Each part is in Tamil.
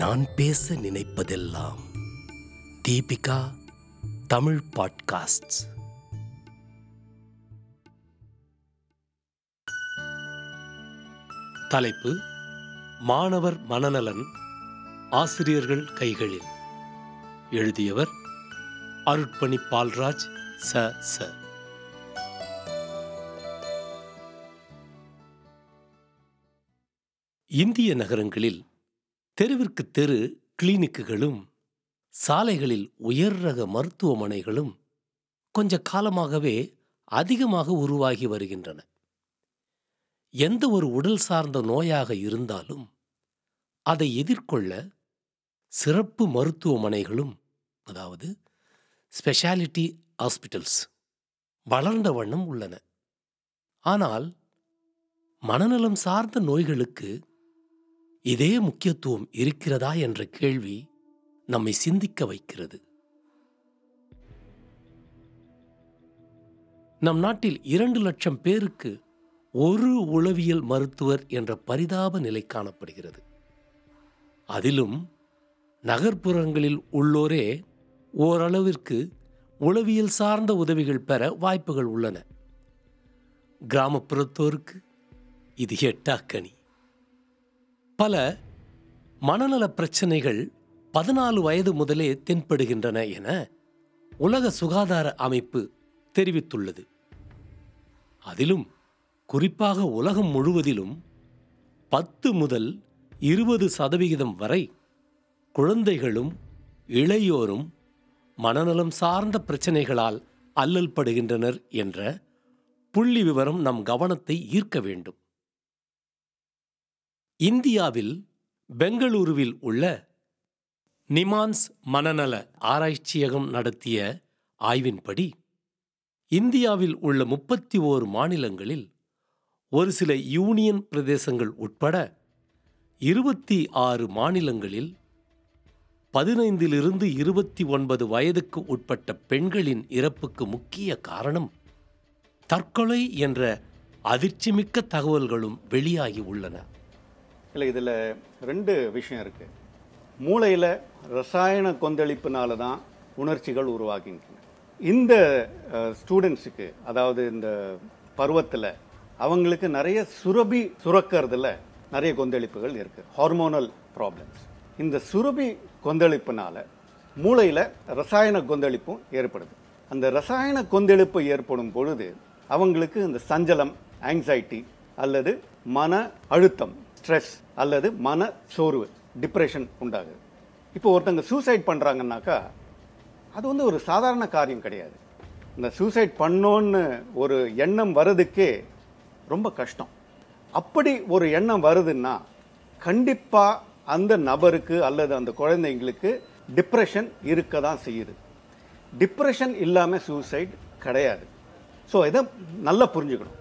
நான் பேச நினைப்பதெல்லாம். தீபிகா தமிழ் பாட்காஸ்ட். தலைப்பு: மாணவர் மனநலன் ஆசிரியர்கள் கைகளில். எழுதியவர் அருட்பணி பால்ராஜ் ச. இந்திய நகரங்களில் தெருவிற்கு தெரு கிளினிக்குகளும் சாலைகளில் உயர் ரக மருத்துவமனைகளும் கொஞ்ச காலமாகவே அதிகமாக உருவாகி வருகின்றன. எந்த ஒரு உடல் சார்ந்த நோயாக இருந்தாலும் அதை எதிர்கொள்ள சிறப்பு மருத்துவமனைகளும், அதாவது ஸ்பெஷாலிட்டி ஹாஸ்பிட்டல்ஸ், வளர்ந்த வண்ணம் உள்ளன. ஆனால் மனநலம் சார்ந்த நோய்களுக்கு இதே முக்கியத்துவம் இருக்கிறதா என்ற கேள்வி நம்மை சிந்திக்க வைக்கிறது. நம் நாட்டில் 2 லட்சம் பேருக்கு ஒரு உளவியல் மருத்துவர் என்ற பரிதாப நிலை காணப்படுகிறது. அதிலும் நகர்ப்புறங்களில் உள்ளோரே ஓரளவிற்கு உளவியல் சார்ந்த உதவிகள் பெற வாய்ப்புகள் உள்ளன. கிராமப்புறத்தோருக்கு இது எட்டாக்கணி. பல மனநல பிரச்சனைகள் 14 வயது முதலே தென்படுகின்றன என உலக சுகாதார அமைப்பு தெரிவித்துள்ளது. அதிலும் குறிப்பாக உலகம் முழுவதிலும் 10 முதல் 20% வரை குழந்தைகளும் இளையோரும் மனநலம் சார்ந்த பிரச்சனைகளால் அல்லல் படுகின்றனர் என்ற புள்ளி விவரம் நம் கவனத்தை ஈர்க்க வேண்டும். இந்தியாவில் பெங்களூருவில் உள்ள நிமான்ஸ் மனநல ஆராய்ச்சியகம் நடத்திய ஆய்வின்படி இந்தியாவில் உள்ள 31 மாநிலங்களில் ஒரு சில யூனியன் பிரதேசங்கள் உட்பட 26 மாநிலங்களில் 15 லிருந்து 29 வயதுக்கு உட்பட்ட பெண்களின் இறப்புக்கு முக்கிய காரணம் தற்கொலை என்ற அதிர்ச்சிமிக்க தகவல்களும் வெளியாகி உள்ளன. இல்லை, இதில் 2 விஷயம் இருக்குது. மூளையில் ரசாயன கொந்தளிப்புனால தான் உணர்ச்சிகள் உருவாகின்றன. இந்த ஸ்டூடெண்ட்ஸுக்கு, அதாவது இந்த பருவத்தில் அவங்களுக்கு நிறைய சுரபி சுரக்கிறதுல நிறைய கொந்தளிப்புகள் இருக்குது, ஹார்மோனல் ப்ராப்ளம்ஸ். இந்த சுரபி கொந்தளிப்புனால மூளையில் ரசாயன கொந்தளிப்பும் ஏற்படுது. அந்த ரசாயன கொந்தளிப்பு ஏற்படும் பொழுது அவங்களுக்கு இந்த சஞ்சலம், ஆங்ஸைட்டி அல்லது மன அழுத்தம், ஸ்ட்ரெஸ் அல்லது மன சோர்வு, டிப்ரெஷன் உண்டாகுது. இப்போ ஒருத்தங்க சூசைட் பண்ணுறாங்கன்னாக்கா அது வந்து ஒரு சாதாரண காரியம் கிடையாது. இந்த சூசைட் பண்ணோன்னு ஒரு எண்ணம் வர்றதுக்கே ரொம்ப கஷ்டம். அப்படி ஒரு எண்ணம் வருதுன்னா கண்டிப்பாக அந்த நபருக்கு அல்லது அந்த குழந்தைங்களுக்கு டிப்ரெஷன் இருக்க தான் செய்யுது. டிப்ரெஷன் இல்லாமல் சூசைட் கிடையாது. ஸோ இதை நல்லா புரிஞ்சுக்கணும்.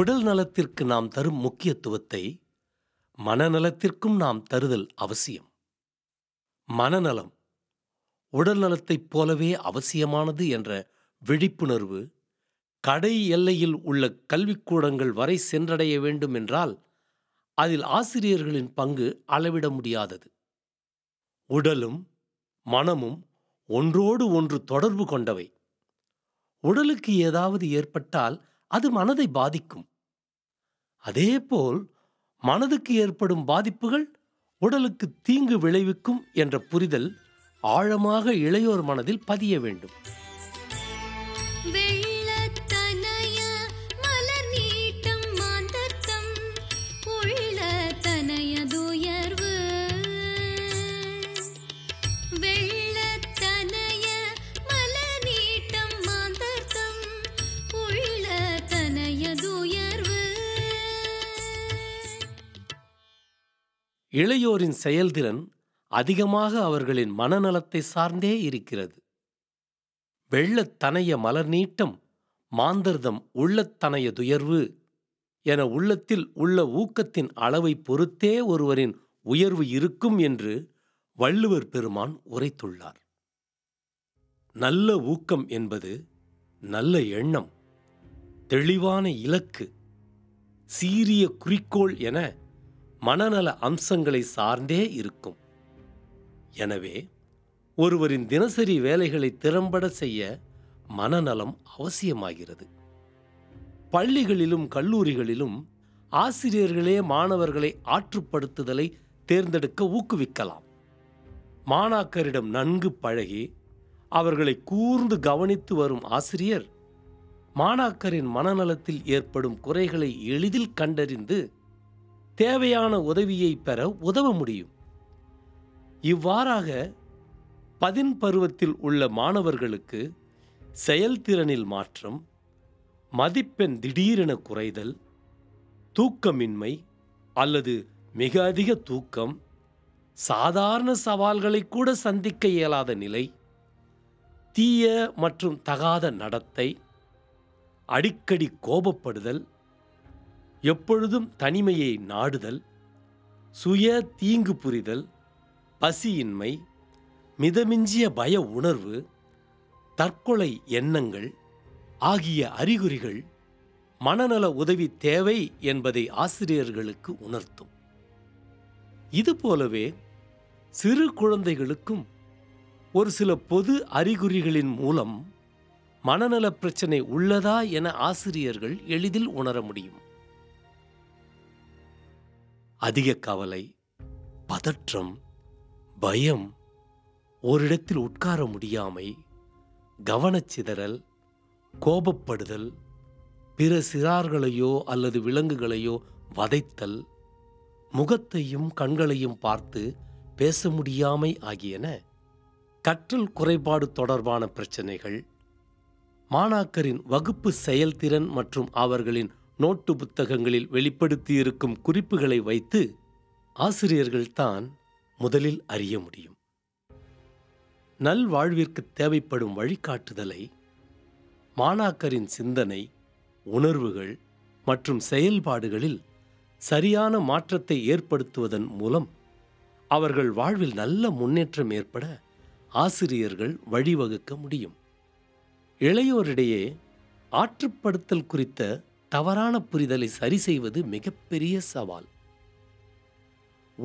உடல் நலத்திற்கு நாம் தரும் முக்கியத்துவத்தை மனநலத்திற்கும் நாம் தருதல் அவசியம். மனநலம் உடல் நலத்தைப் போலவே அவசியமானது என்ற விழிப்புணர்வு கடை எல்லையில் உள்ள கல்விக்கூடங்கள் வரை சென்றடைய வேண்டும் என்றால் அதில் ஆசிரியர்களின் பங்கு அளவிட முடியாதது. உடலும் மனமும் ஒன்றோடு ஒன்று தொடர்பு கொண்டவை. உடலுக்கு ஏதாவது ஏற்பட்டால் அது மனதை பாதிக்கும். அதேபோல் மனதுக்கு ஏற்படும் பாதிப்புகள் உடலுக்கு தீங்கு விளைவிக்கும் என்ற புரிதல் ஆழமாக இளையோர் மனதில் பதிய வேண்டும். இளையோரின் செயல்திறன் அதிகமாக அவர்களின் மனநலத்தை சார்ந்தே இருக்கிறது. வெள்ளத்தனைய மலர் நீட்டம் மாந்தர்தம் உள்ளத்தனைய துயர்வு என உள்ளத்தில் உள்ள ஊக்கத்தின் அளவை பொறுத்தே ஒருவரின் உயர்வு இருக்கும் என்று வள்ளுவர் பெருமான் உரைத்துள்ளார். நல்ல ஊக்கம் என்பது நல்ல எண்ணம், தெளிவான இலக்கு, சீரிய குறிக்கோள் என மனநல அம்சங்களை சார்ந்தே இருக்கும். எனவே ஒருவரின் தினசரி வேலைகளை திறம்பட செய்ய மனநலம் அவசியமாகிறது. பள்ளிகளிலும் கல்லூரிகளிலும் ஆசிரியர்களே மாணவர்களை ஆற்றுப்படுத்துதலை தேர்ந்தெடுக்க ஊக்குவிக்கலாம். மாணாக்கரிடம் நன்கு பழகி அவர்களை கூர்ந்து கவனித்து வரும் ஆசிரியர் மாணாக்கரின் மனநலத்தில் ஏற்படும் குறைகளை எளிதில் கண்டறிந்து தேவையான உதவியை பெற உதவ முடியும். இவ்வாறாக பதின்பருவத்தில் உள்ள மாணவர்களுக்கு செயல்திறனில் மாற்றம், மதிப்பெண் திடீரென குறைதல், தூக்கமின்மை அல்லது மிக அதிக தூக்கம், சாதாரண சவால்களை கூட சந்திக்க இயலாத நிலை, தீய மற்றும் தகாத நடத்தை, அடிக்கடி கோபப்படுதல், எப்பொழுதும் தனிமையை நாடுதல், சுய தீங்கு புரிதல், பசியின்மை, மிதமிஞ்சிய பய உணர்வு, தற்கொலை எண்ணங்கள் ஆகிய அறிகுறிகள் மனநல உதவி தேவை என்பதை ஆசிரியர்களுக்கு உணர்த்தும். இதுபோலவே சிறு குழந்தைகளுக்கும் ஒரு சில பொது அறிகுறிகளின் மூலம் மனநல பிரச்சனை உள்ளதா என ஆசிரியர்கள் எளிதில் உணர முடியும். அதிக கவலை, பதற்றம், பயம், ஓரிடத்தில் உட்கார முடியாமை, கவனச்சிதறல், கோபப்படுதல், பிற சிறார்களையோ அல்லது விலங்குகளையோ வதைத்தல், முகத்தையும் கண்களையும் பார்த்து பேச முடியாமை ஆகியன கற்றல் குறைபாடு தொடர்பான பிரச்சனைகள் மாணாக்கரின் வகுப்பு செயல்திறன் மற்றும் அவர்களின் நோட்டு புத்தகங்களில் வெளிப்படுத்தியிருக்கும் குறிப்புகளை வைத்து ஆசிரியர்கள்தான் முதலில் அறிய முடியும். நல்வாழ்விற்கு தேவைப்படும் வழிகாட்டுதலை மாணாக்கரின் சிந்தனை, உணர்வுகள் மற்றும் செயல்பாடுகளில் சரியான மாற்றத்தை ஏற்படுத்துவதன் மூலம் அவர்கள் வாழ்வில் நல்ல முன்னேற்றம் ஏற்பட ஆசிரியர்கள் வழிவகுக்க முடியும். இளையோரிடையே ஆற்றுப்படுத்தல் குறித்த தவறான புரிதலை சரி செய்வது மிகப்பெரிய சவால்.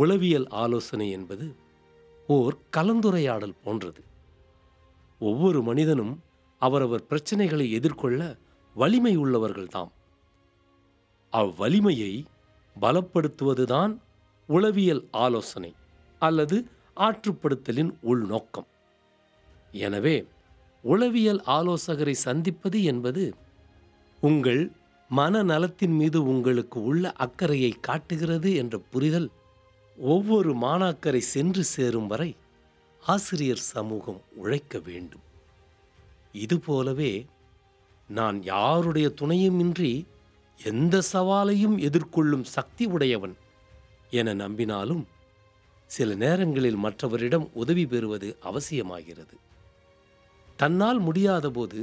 உளவியல் ஆலோசனை என்பது ஓர் கலந்துரையாடல் போன்றது. ஒவ்வொரு மனிதனும் அவரவர் பிரச்சனைகளை எதிர்கொள்ள வலிமை உள்ளவர்கள்தாம். அவ்வலிமையை பலப்படுத்துவதுதான் உளவியல் ஆலோசனை அல்லது ஆற்றுப்படுத்தலின் உள்நோக்கம். எனவே உளவியல் ஆலோசகரை சந்திப்பது என்பது உங்கள் மனநலத்தின் மீது உங்களுக்கு உள்ள அக்கறையை காட்டுகிறது என்ற புரிதல் ஒவ்வொரு மாணாக்கரை சென்று சேரும் வரை ஆசிரியர் சமூகம் உழைக்க வேண்டும். இதுபோலவே நான் யாருடைய துணையுமின்றி எந்த சவாலையும் எதிர்கொள்ளும் சக்தி உடையவன் என நம்பினாலும் சில நேரங்களில் மற்றவரிடம் உதவி பெறுவது அவசியமாகிறது. தன்னால் முடியாதபோது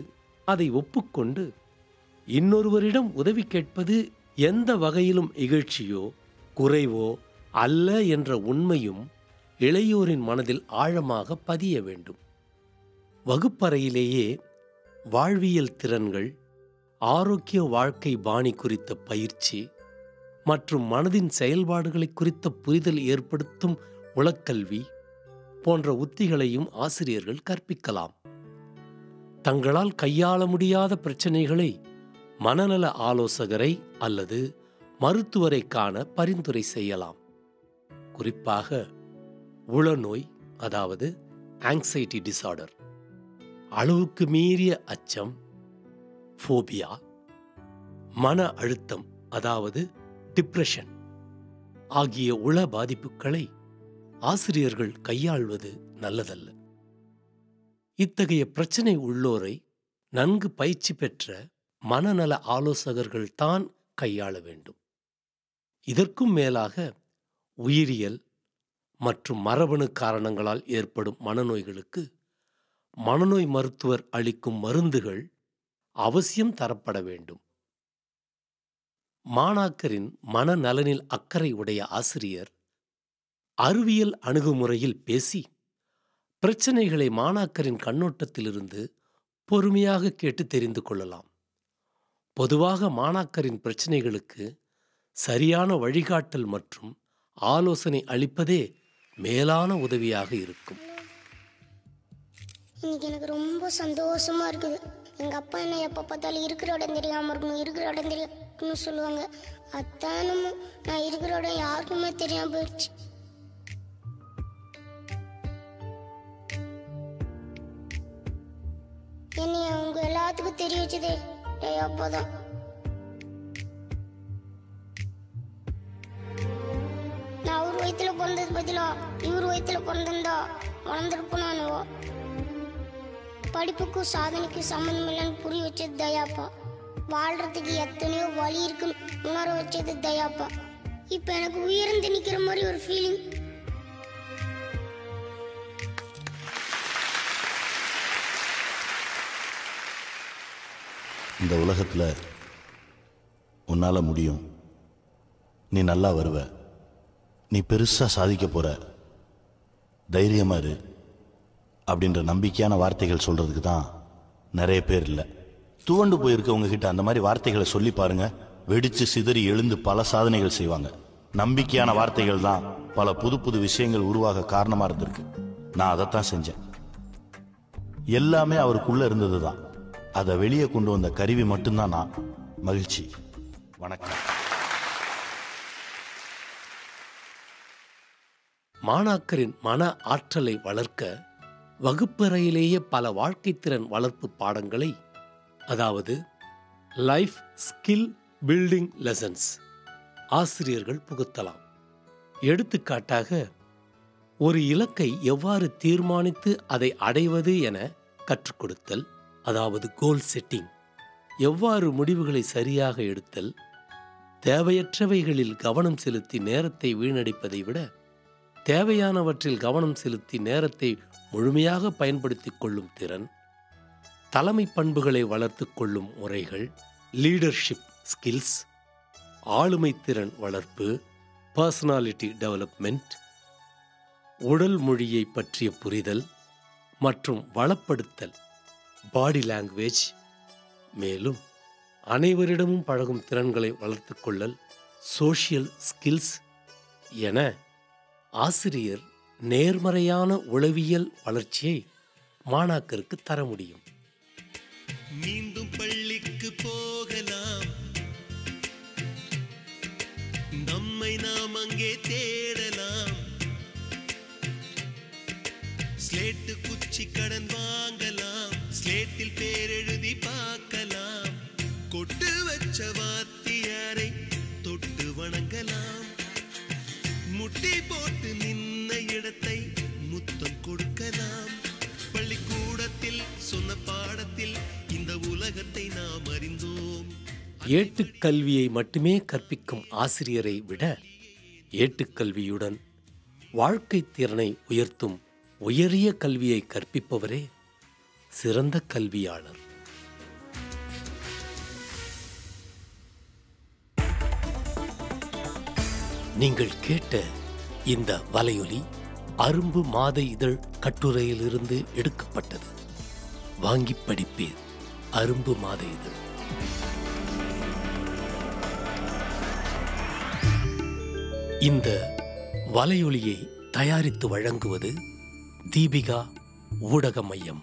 அதை ஒப்புக்கொண்டு இன்னொருவரிடம் உதவி கேட்பது எந்த வகையிலும் இகழ்ச்சியோ குறைவோ அல்ல என்ற உண்மையும் இளையோரின் மனதில் ஆழமாக பதிய வேண்டும். வகுப்பறையிலேயே வாழ்வியல் திறன்கள், ஆரோக்கிய வாழ்க்கை பாணி குறித்த பயிற்சி மற்றும் மனதின் செயல்பாடுகளை குறித்த புரிதல் ஏற்படுத்தும் உளக்கல்வி போன்ற உத்திகளையும் ஆசிரியர்கள் கற்பிக்கலாம். தங்களால் கையாள முடியாத பிரச்சனைகளை மனநல ஆலோசகரை அல்லது மருத்துவரை காண பரிந்துரை செய்யலாம். குறிப்பாக உளநோய், அதாவது ஆங்ஸைட்டி டிஸார்டர், அளவுக்கு மீறிய அச்சம், ஃபோபியா, மன அழுத்தம், அதாவது டிப்ரெஷன் ஆகிய உள பாதிப்புகளை ஆசிரியர்கள் கையாள்வது நல்லதல்ல. இத்தகைய பிரச்சனை உள்ளோரை நன்கு பயிற்சி பெற்ற மனநல ஆலோசகர்கள்தான் கையாள வேண்டும். இதற்கும் மேலாக உயிரியல் மற்றும் மரபணு காரணங்களால் ஏற்படும் மனநோய்களுக்கு மனநோய் மருத்துவர் அளிக்கும் மருந்துகள் அவசியம் தரப்பட வேண்டும். மாணாக்கரின் மனநலனில் அக்கறை உடைய ஆசிரியர் அறிவியல் அணுகுமுறையில் பேசி பிரச்சனைகளை மாணாக்கரின் கண்ணோட்டத்திலிருந்து பொறுமையாக கேட்டு தெரிந்து கொள்ளலாம். பொதுவாக மாணாக்கரின் பிரச்சனைகளுக்கு சரியான வழிகாட்டல் மற்றும் ஆலோசனை அளிப்பதே மேலான உதவியாக இருக்கும். இன்னைக்கு எனக்கு ரொம்ப சந்தோஷமா இருக்குது. எங்கள் அப்பா என்ன எப்போ பார்த்தாலும் இருக்கிற இடம் தெரியாமல் இருக்கணும், இருக்கிற இடம் தெரியாதுன்னு சொல்லுவாங்க. அத்தானும் நான் இருக்கிற இடம் யாருக்குமே தெரியாமல் போயிடுச்சு. என்னை அவங்க எல்லாத்துக்கும் தெரிய வச்சதே அப்போதான். நான் அவர் வயிற்றுல பிறந்தது பதிலா இவர் வயிற்றுல பிறந்திருந்தா வளர்ந்துருப்போம். நான் படிப்புக்கும் சாதனைக்கும் சம்மந்தம் இல்லைன்னு புரிய வச்சது தயாப்பா. வாழ்கிறதுக்கு எத்தனையோ வழி இருக்குன்னு உணர வச்சது தயாப்பா. இப்போ எனக்கு உயர்ந்து நிற்கிற மாதிரி ஒரு ஃபீலிங். இந்த உலகத்தில் உன்னால் முடியும், நீ நல்லா வருவ, நீ பெருசாக சாதிக்க போகிற, தைரியமாக இரு அப்படின்ற நம்பிக்கையான வார்த்தைகள் சொல்கிறதுக்கு தான் நிறைய பேர் இல்லை. துவண்டு போயிருக்கவங்ககிட்ட அந்த மாதிரி வார்த்தைகளை சொல்லி பாருங்கள், வெடித்து சிதறி எழுந்து பல சாதனைகள் செய்வாங்க. நம்பிக்கையான வார்த்தைகள் தான் பல புது புது விஷயங்கள் உருவாக காரணமாக இருந்திருக்கு. நான் அதைத்தான் செஞ்சேன். எல்லாமே அவருக்குள்ளே இருந்தது தான், அதை வெளியே கொண்டு வந்த கருவி மட்டும்தான் நான். மகிழ்ச்சி. வணக்கம். மாணாக்கரின் மன ஆற்றலை வளர்க்க வகுப்பறையிலேயே பல வாழ்க்கை திறன் வளர்ப்பு பாடங்களை, அதாவது லைஃப் ஸ்கில் பில்டிங் லெசன்ஸ் ஆசிரியர்கள் புகுத்தலாம். எடுத்துக்காட்டாக, ஒரு இலக்கை எவ்வாறு தீர்மானித்து அதை அடைவது என கற்றுக் கொடுத்தல், அதாவது கோல் செட்டிங், எவ்வாறு முடிவுகளை சரியாக எடுத்தல், தேவையற்றவைகளில் கவனம் செலுத்தி நேரத்தை வீணடிப்பதை விட தேவையானவற்றில் கவனம் செலுத்தி நேரத்தை முழுமையாக பயன்படுத்தி கொள்ளும் திறன், தலைமை பண்புகளை வளர்த்து கொள்ளும் முறைகள், லீடர்ஷிப் ஸ்கில்ஸ், ஆளுமை திறன் வளர்ப்பு, பர்சனாலிட்டி டெவலப்மெண்ட், உடல் மொழியை பற்றிய புரிதல் மற்றும் வளப்படுத்தல், பாடி லாங்குவேஜ், மேலும் அனைவரிடமும் பழகும் திறன்களை வளர்த்து கொள்ளல், சோஷியல் ஸ்கில்ஸ் என ஆசிரியர் நேர்மறையான உளவியல் வளர்ச்சியை மாணாக்கருக்கு தர முடியும். மீண்டும் பள்ளிக்கு போகலாம், நம்மை நாம் அங்கே தேடலாம், ஸ்லேட்டு குச்சி கடன் வாங்கலாம், ஸ்லேட்டில் பேர் எழுதி பார்க்கலாம், கொட்டு வச்ச வாத்தியாரை தொட்டு வணங்கலாம், முட்டி போட்டு நின்ன இடத்தை முத்தம் கொடுக்கலாம், பள்ளிக்கூடத்தில் சொன்ன பாடத்தில் இந்த உலகத்தை நாம் அறிந்தோம். ஏட்டுக்கல்வியை மட்டுமே கற்பிக்கும் ஆசிரியரை விட ஏட்டுக்கல்வியுடன் வாழ்க்கை திறனை உயர்த்தும் உயரிய கல்வியை கற்பிப்பவரே சிறந்த கல்வியாளர். நீங்கள் கேட்ட இந்த வலையொலி அரும்பு மாத இதழ் கட்டுரையிலிருந்து எடுக்கப்பட்டது. வாங்கி படிப்பீர். அரும்பு மாத இதழ். இந்த வலையொலியை தயாரித்து வழங்குவது தீபிகா ஊடக மையம்.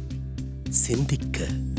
சிந்திக்க